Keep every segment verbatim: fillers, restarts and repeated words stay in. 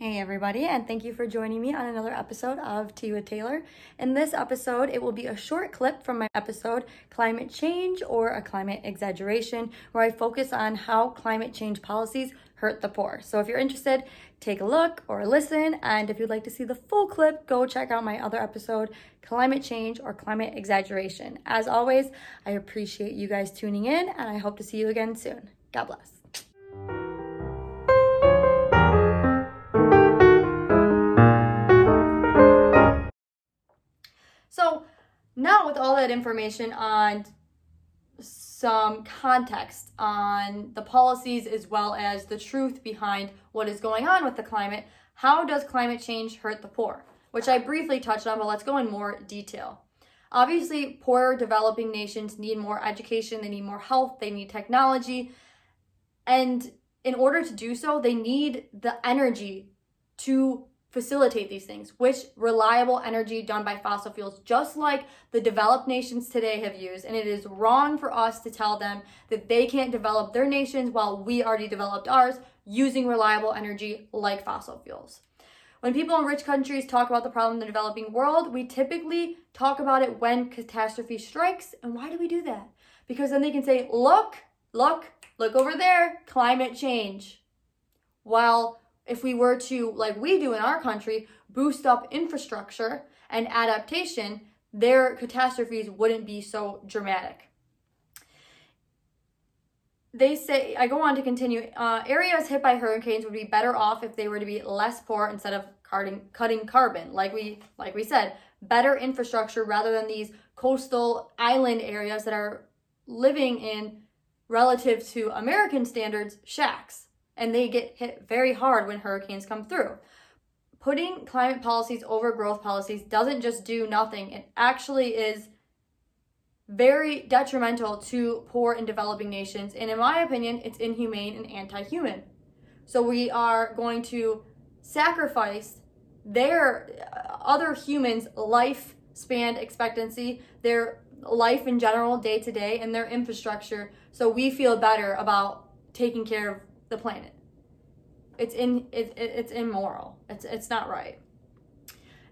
Hey everybody, and thank you for joining me on another episode of Tea with Taylor. In this episode, it will be a short clip from my episode, Climate Change or a Climate Exaggeration, where I focus on how climate change policies hurt the poor. So if you're interested, take a look or listen, and if you'd like to see the full clip, go check out my other episode, Climate Change or Climate Exaggeration. As always, I appreciate you guys tuning in, and I hope to see you again soon. God bless. So now with all that information on some context on the policies as well as the truth behind what is going on with the climate, how does climate change hurt the poor? Which I briefly touched on, but let's go in more detail. Obviously, poorer developing nations need more education, they need more health, they need technology. And in order to do so, they need the energy to facilitate these things, which reliable energy done by fossil fuels, just like the developed nations today have used. And it is wrong for us to tell them that they can't develop their nations while we already developed ours using reliable energy like fossil fuels. When people in rich countries talk about the problem in the developing world, we typically talk about it when catastrophe strikes. And why do we do that? Because then they can say, look, look, look over there, climate change. While if we were to, like we do in our country, boost up infrastructure and adaptation, their catastrophes wouldn't be so dramatic. They say, I go on to continue, uh, areas hit by hurricanes would be better off if they were to be less poor instead of cutting, cutting carbon. Like we, like we said, better infrastructure rather than these coastal island areas that are living in, relative to American standards, shacks. And they get hit very hard when hurricanes come through. Putting climate policies over growth policies doesn't just do nothing. It actually is very detrimental to poor and developing nations. And in my opinion, it's inhumane and anti-human. So we are going to sacrifice their uh, other humans' lifespan expectancy, their life in general day to day, and their infrastructure. So we feel better about taking care of the planet. It's in it, it, it's immoral. It's it's not right.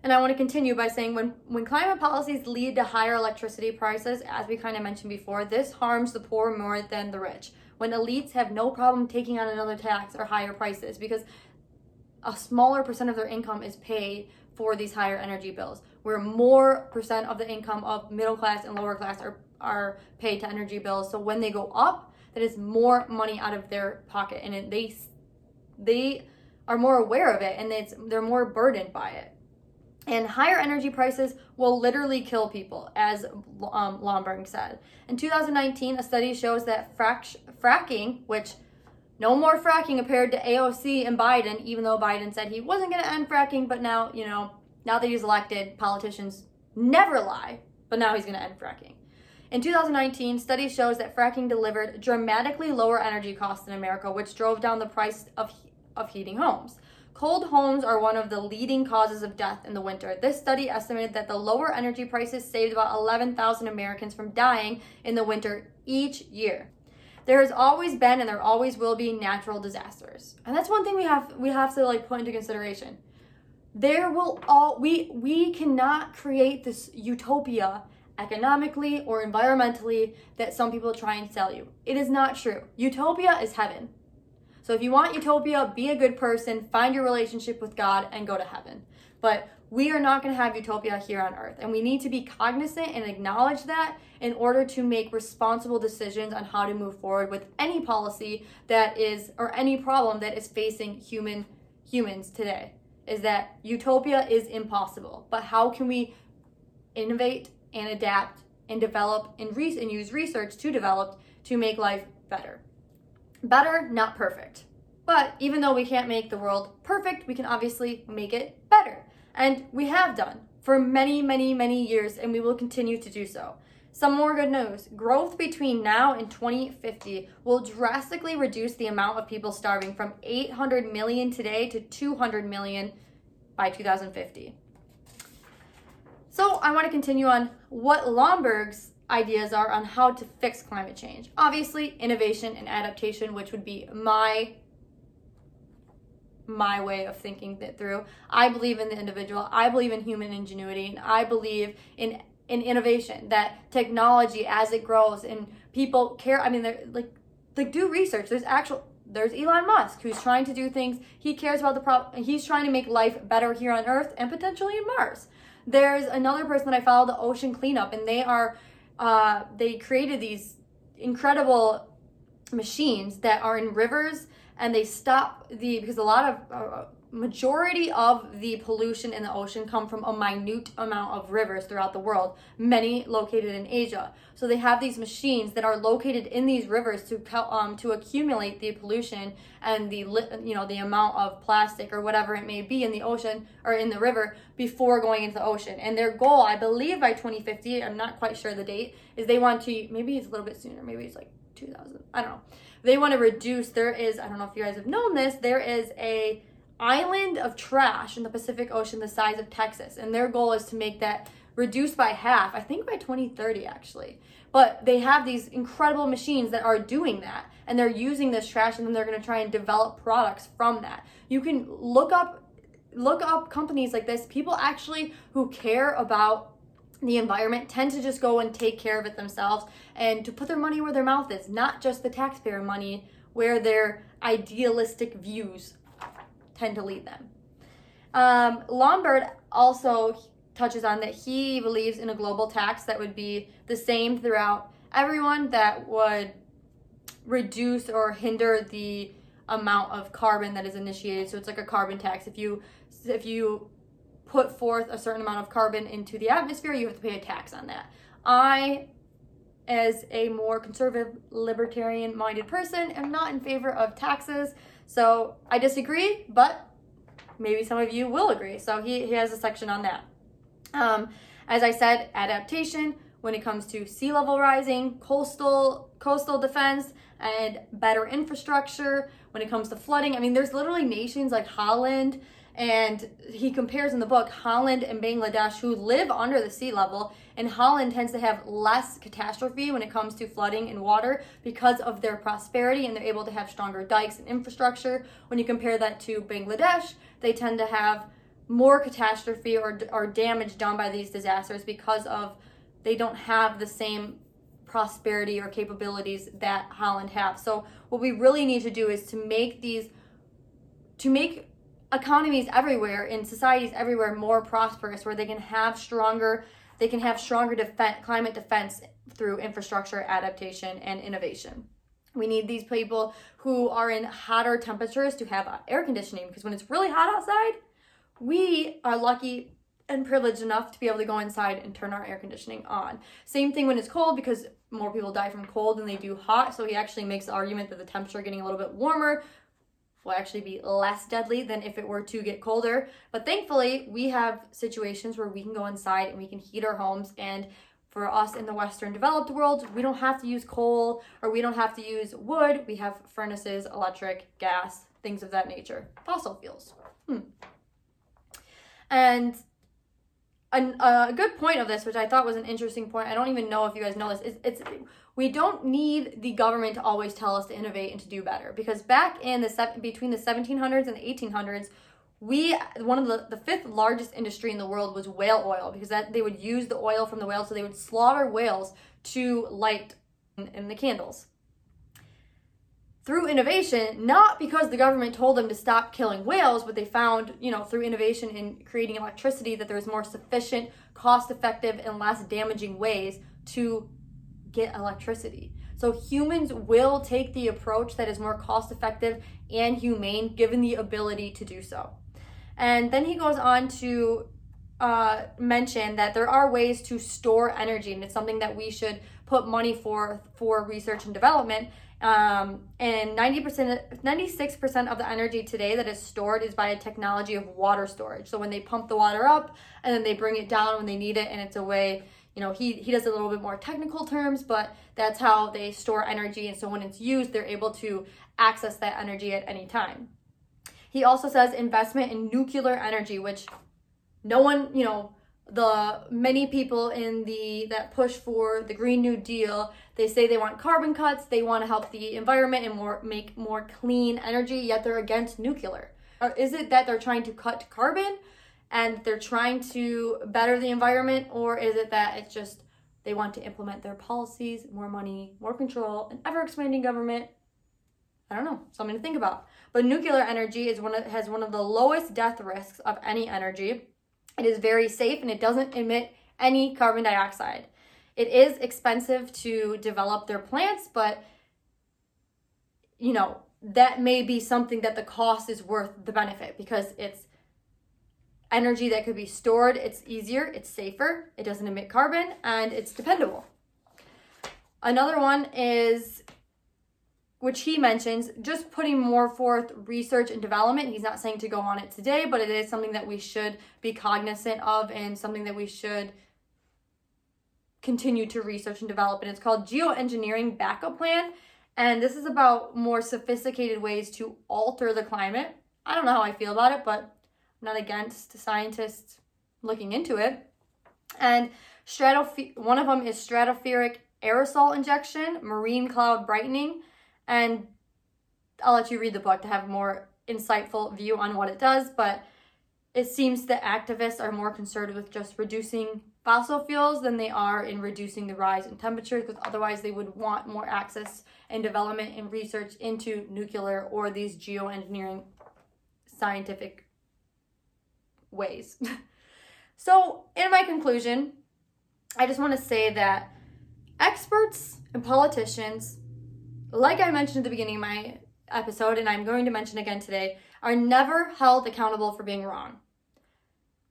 And I want to continue by saying when when climate policies lead to higher electricity prices, as we kind of mentioned before, this harms the poor more than the rich. When elites have no problem taking on another tax or higher prices because a smaller percent of their income is paid for these higher energy bills, where more percent of the income of middle class and lower class are are paid to energy bills. So when they go up, that is more money out of their pocket, and they they are more aware of it, and it's, they're more burdened by it. And higher energy prices will literally kill people, as um, Lomborg said. In two thousand nineteen, a study shows that frac- fracking, which no more fracking compared to A O C and Biden, even though Biden said he wasn't going to end fracking, but now, you know, now that he's elected, politicians never lie, but now he's going to end fracking. In two thousand nineteen, study shows that fracking delivered dramatically lower energy costs in America, which drove down the price of, he- of heating homes. Cold homes are one of the leading causes of death in the winter. This study estimated that the lower energy prices saved about eleven thousand Americans from dying in the winter each year. There has always been and there always will be natural disasters. And that's one thing we have we have to like put into consideration. There will all we we cannot create this utopia economically or environmentally that some people try and sell you. It is not true. Utopia is heaven. So if you want utopia, be a good person, find your relationship with God, and go to heaven. But we are not going to have utopia here on earth. And we need to be cognizant and acknowledge that in order to make responsible decisions on how to move forward with any policy that is, or any problem that is facing human humans today, is that utopia is impossible. But how can we innovate and adapt and develop and, re- and use research to develop to make life better. Better, not perfect. But even though we can't make the world perfect, we can obviously make it better. And we have done for many, many, many years, and we will continue to do so. Some more good news. Growth between now and twenty fifty will drastically reduce the amount of people starving from eight hundred million today to two hundred million by two thousand fifty. So I want to continue on what Lomborg's ideas are on how to fix climate change. Obviously, innovation and adaptation, which would be my my way of thinking it through. I believe in the individual. I believe in human ingenuity, and I believe in in innovation, that technology as it grows and people care. I mean, they're like, like do research. There's actual, there's Elon Musk who's trying to do things. He cares about the problem. He's trying to make life better here on Earth and potentially in Mars. There's another person that I follow, the Ocean Cleanup, and they are, uh, they created these incredible machines that are in rivers, and they stop the, because a lot of, uh, majority of the pollution in the ocean come from a minute amount of rivers throughout the world, many located in Asia. So they have these machines that are located in these rivers to um to accumulate the pollution and the you know the amount of plastic or whatever it may be in the ocean or in the river before going into the ocean. And their goal, I believe by twenty fifty, I'm not quite sure the date, is they want to, maybe it's a little bit sooner, maybe it's like two thousand, I don't know. They want to reduce, there is, I don't know if you guys have known this, there is a island of trash in the Pacific Ocean the size of Texas, and their goal is to make that reduced by half, I think by twenty thirty actually. But they have these incredible machines that are doing that, and they're using this trash, and then they're going to try and develop products from that. You can look up look up companies like this. People actually who care about the environment tend to just go and take care of it themselves, and to put their money where their mouth is, not just the taxpayer money where their idealistic views tend to lead them. Um, Lomborg also touches on that he believes in a global tax that would be the same throughout everyone, that would reduce or hinder the amount of carbon that is initiated. So it's like a carbon tax. If you if you put forth a certain amount of carbon into the atmosphere, you have to pay a tax on that. I, as a more conservative, libertarian-minded person, am not in favor of taxes. So I disagree, but maybe some of you will agree. So he, he has a section on that. Um, as I said, adaptation when it comes to sea level rising, coastal coastal defense, and better infrastructure when it comes to flooding. I mean, there's literally nations like Holland, and he compares in the book Holland and Bangladesh who live under the sea level, and Holland tends to have less catastrophe when it comes to flooding and water because of their prosperity, and they're able to have stronger dikes and infrastructure. When you compare that to Bangladesh, they tend to have more catastrophe or, or damage done by these disasters because of they don't have the same prosperity or capabilities that Holland have. So what we really need to do is to make these, to make economies everywhere and societies everywhere more prosperous, where they can have stronger they can have stronger defense, climate defense through infrastructure, adaptation, and innovation. We need these people who are in hotter temperatures to have air conditioning, because when it's really hot outside, we are lucky and privileged enough to be able to go inside and turn our air conditioning on. Same thing when it's cold, because more people die from cold than they do hot. So he actually makes the argument that the temperature getting a little bit warmer will actually be less deadly than if it were to get colder. But thankfully, we have situations where we can go inside and we can heat our homes. And for us in the Western developed world, we don't have to use coal, or we don't have to use wood. We have furnaces, electric, gas, things of that nature, fossil fuels. Hmm. And a, a good point of this, which I thought was an interesting point, I don't even know if you guys know this, is it's we don't need the government to always tell us to innovate and to do better, because back in the between the seventeen hundreds and the eighteen hundreds, we one of the, the fifth largest industry in the world was whale oil, because that they would use the oil from the whales, so they would slaughter whales to light in, in the candles. Through innovation, not because the government told them to stop killing whales, but they found, you know, through innovation in creating electricity, that there was more sufficient, cost-effective, and less damaging ways to get electricity. So humans will take the approach that is more cost-effective and humane, given the ability to do so. And then he goes on to uh, mention that there are ways to store energy, and it's something that we should put money for for research and development. Um, and ninety percent, ninety-six percent of the energy today that is stored is by a technology of water storage. So when they pump the water up and then they bring it down when they need it, and it's a way. You know, he, he does a little bit more technical terms, but that's how they store energy. And so when it's used, they're able to access that energy at any time. He also says investment in nuclear energy, which no one, you know, the many people in the that push for the Green New Deal, they say they want carbon cuts, they want to help the environment and more make more clean energy, yet they're against nuclear. Or is it that they're trying to cut carbon and they're trying to better the environment? Or is it that it's just they want to implement their policies, more money, more control, an ever-expanding government? I don't know, something to think about. But nuclear energy is one of, has one of the lowest death risks of any energy. It is very safe and it doesn't emit any carbon dioxide. It is expensive to develop their plants, but you know, that may be something that the cost is worth the benefit because it's energy that could be stored, it's easier, it's safer, it doesn't emit carbon, and it's dependable. Another one is, which he mentions, just putting more forth research and development. He's not saying to go on it today, but it is something that we should be cognizant of and something that we should continue to research and develop. And it's called Geoengineering Backup Plan. And this is about more sophisticated ways to alter the climate. I don't know how I feel about it, but I'm not against scientists looking into it. And stratoph- one of them is stratospheric aerosol injection, marine cloud brightening. And I'll let you read the book to have a more insightful view on what it does, but it seems that activists are more concerned with just reducing fossil fuels than they are in reducing the rise in temperatures, because otherwise they would want more access and development and research into nuclear or these geoengineering scientific ways. So in my conclusion, I just want to say that experts and politicians, like I mentioned at the beginning of my episode, and I'm going to mention again today, are never held accountable for being wrong.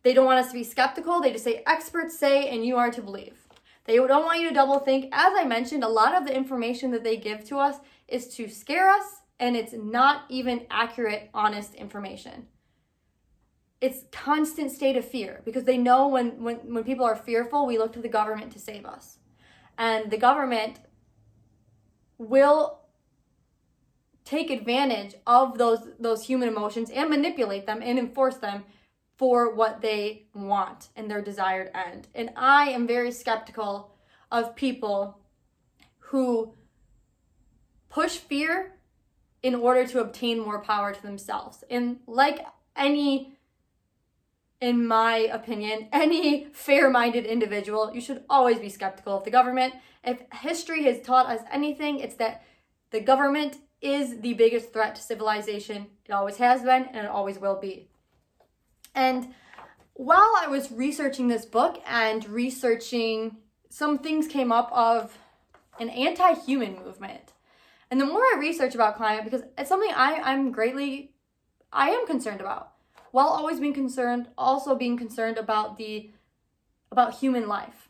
They don't want us to be skeptical. They just say, experts say, and you are to believe. They don't want you to double think. As I mentioned, a lot of the information that they give to us is to scare us, and it's not even accurate, honest information. It's constant state of fear, because they know when, when, when people are fearful, we look to the government to save us. And the government will take advantage of those those human emotions and manipulate them and enforce them for what they want and their desired end. And I am very skeptical of people who push fear in order to obtain more power to themselves. And like any, in my opinion, any fair-minded individual, you should always be skeptical of the government. If history has taught us anything, it's that the government is the biggest threat to civilization. It always has been, and it always will be. And while I was researching this book and researching, some things came up of an anti-human movement. And the more I research about climate, because it's something I, I'm greatly, I am concerned about, while always being concerned, also being concerned about the, about human life.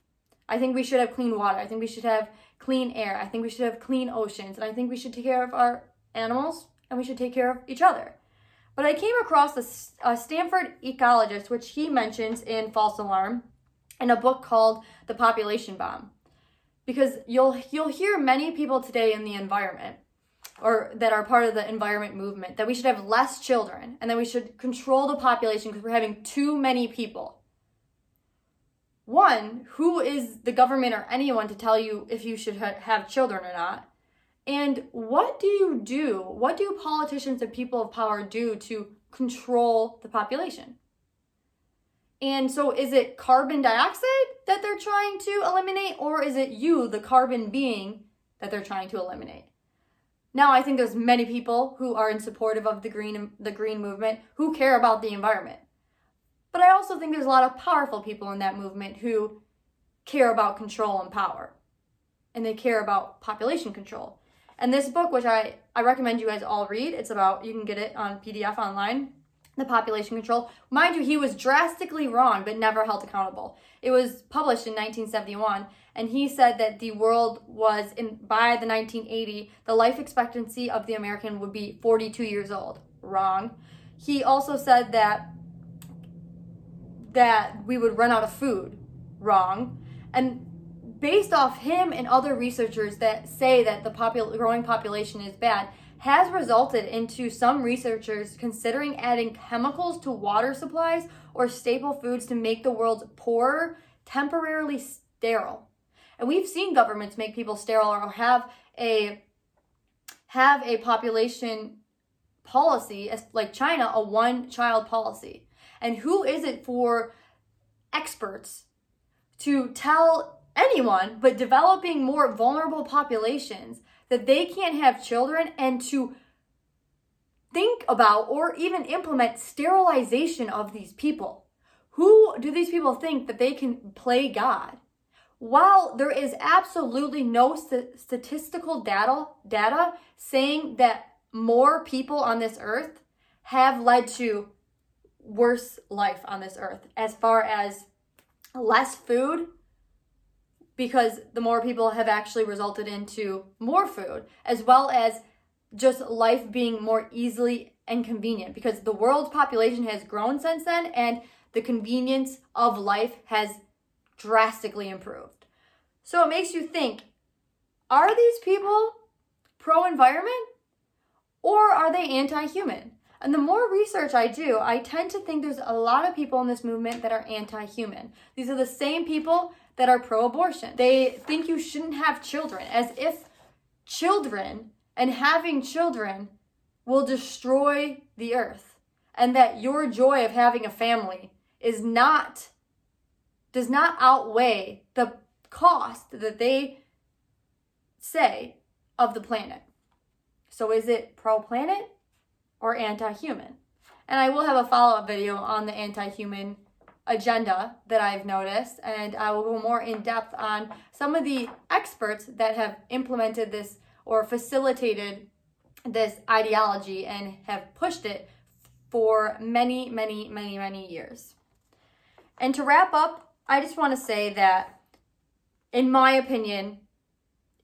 I think we should have clean water. I think we should have clean air. I think we should have clean oceans. And I think we should take care of our animals and we should take care of each other. But I came across a, a Stanford ecologist, which he mentions in False Alarm, in a book called The Population Bomb. Because you'll you'll hear many people today in the environment, or that are part of the environment movement, that we should have less children and that we should control the population because we're having too many people. One, who is the government or anyone to tell you if you should ha- have children or not? And what do you do? What do politicians and people of power do to control the population? And so is it carbon dioxide that they're trying to eliminate, or is it you, the carbon being, that they're trying to eliminate? Now, I think there's many people who are in support of the green, the green movement who care about the environment. But I also think there's a lot of powerful people in that movement who care about control and power. And they care about population control. And this book, which I, I recommend you guys all read, it's about, you can get it on P D F online, The Population Control. Mind you, he was drastically wrong, but never held accountable. It was published in nineteen seventy-one, and he said that the world was, in by the nineteen eighty, the life expectancy of the American would be forty-two years old. Wrong. He also said that, that we would run out of food. Wrong. And based off him and other researchers that say that the popul- growing population is bad, has resulted into some researchers considering adding chemicals to water supplies or staple foods to make the world poorer, temporarily sterile. And we've seen governments make people sterile or have a have a population policy as like China, a one child policy. And who is it for experts to tell anyone but developing more vulnerable populations that they can't have children, and to think about or even implement sterilization of these people? Who do these people think that they can play God? While there is absolutely no st- statistical data, data saying that more people on this earth have led to worse life on this earth, as far as less food, because the more people have actually resulted into more food, as well as just life being more easily and convenient, because the world's population has grown since then and the convenience of life has drastically improved. So it makes you think, are these people pro-environment or are they anti-human? And the more research I do, I tend to think there's a lot of people in this movement that are anti-human. These are the same people that are pro-abortion. They think you shouldn't have children, as if children and having children will destroy the earth, and that your joy of having a family is not, does not outweigh the cost that they say of the planet. So is it pro-planet or anti-human? And I will have a follow-up video on the anti-human agenda that I've noticed, and I will go more in depth on some of the experts that have implemented this or facilitated this ideology and have pushed it for many, many, many, many years. And to wrap up, I just want to say that, in my opinion,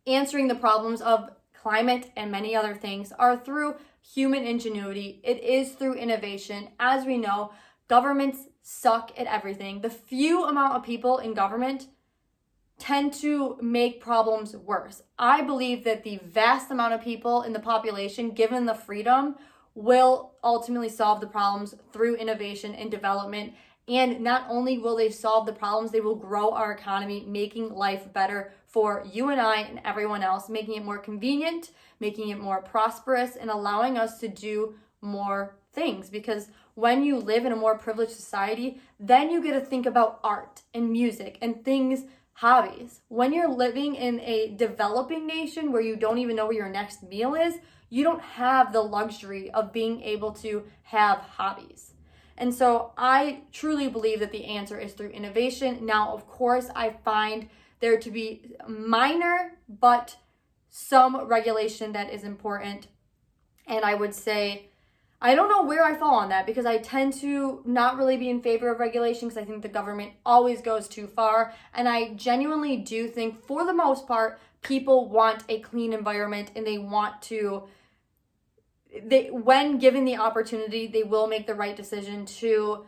answering the problems of climate and many other things are through human ingenuity. It is through innovation. As we know, governments suck at everything. The few amount of people in government tend to make problems worse. I believe that the vast amount of people in the population, given the freedom, will ultimately solve the problems through innovation and development. And not only will they solve the problems, they will grow our economy, making life better for you and I and everyone else, making it more convenient, making it more prosperous, and allowing us to do more things. Because when you live in a more privileged society, then you get to think about art and music and things, hobbies. When you're living in a developing nation where you don't even know where your next meal is, you don't have the luxury of being able to have hobbies. And so I truly believe that the answer is through innovation. Now, of course, I find there to be minor, but some regulation that is important. And I would say, I don't know where I fall on that, because I tend to not really be in favor of regulation, because I think the government always goes too far. And I genuinely do think, for the most part, people want a clean environment, and they want to, they, when given the opportunity, they will make the right decision to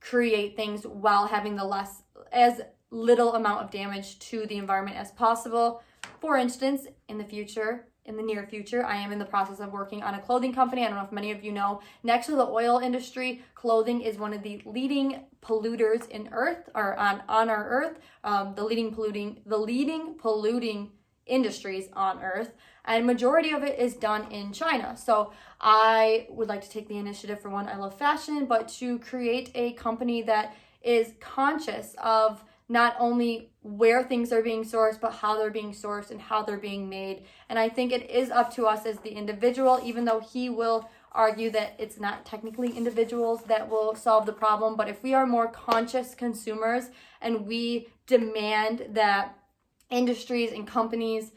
create things while having the less, as little amount of damage to the environment as possible. For instance, in the future, in the near future, I am in the process of working on a clothing company. I don't know if many of you know, next to the oil industry, clothing is one of the leading polluters in Earth, or on, on our Earth, um, the leading polluting, the leading polluting industries on Earth, and majority of it is done in China. So I would like to take the initiative, for one, I love fashion, but to create a company that is conscious of not only where things are being sourced, but how they're being sourced and how they're being made. And I think it is up to us as the individual, even though he will argue that it's not technically individuals that will solve the problem. But if we are more conscious consumers and we demand that industries and companies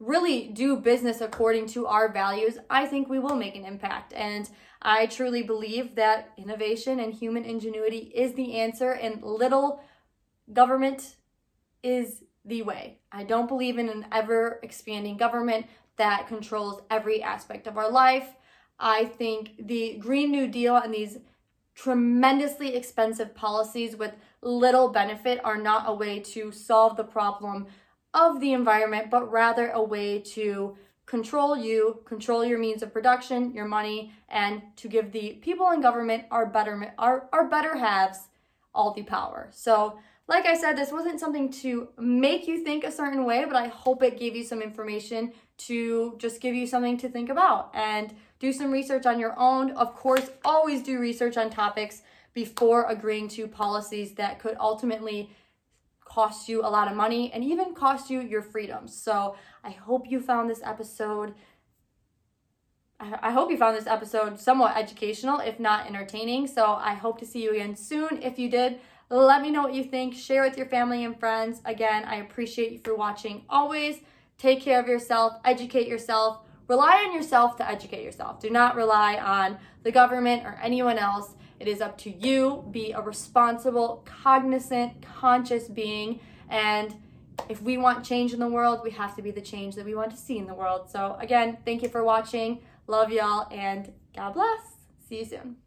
really do business according to our values, I think we will make an impact. And I truly believe that innovation and human ingenuity is the answer, and little government is the way. I don't believe in an ever-expanding government that controls every aspect of our life. I think the Green New Deal and these tremendously expensive policies with little benefit are not a way to solve the problem of the environment, but rather a way to control you, control your means of production, your money, and to give the people in government, our better, our, our better halves, all the power. So Like I said, this wasn't something to make you think a certain way, but I hope it gave you some information to just give you something to think about and do some research on your own. Of course, always do research on topics before agreeing to policies that could ultimately cost you a lot of money and even cost you your freedoms. So I hope you found this episode I hope you found this episode somewhat educational, if not entertaining. So I hope to see you again soon. If you did, let me know what you think. Share with your family and friends. Again, I appreciate you for watching. Always take care of yourself, educate yourself, rely on yourself to educate yourself. Do not rely on the government or anyone else. It is up to you. Be a responsible, cognizant, conscious being. And if we want change in the world, we have to be the change that we want to see in the world. So again, thank you for watching. Love y'all and God bless. See you soon.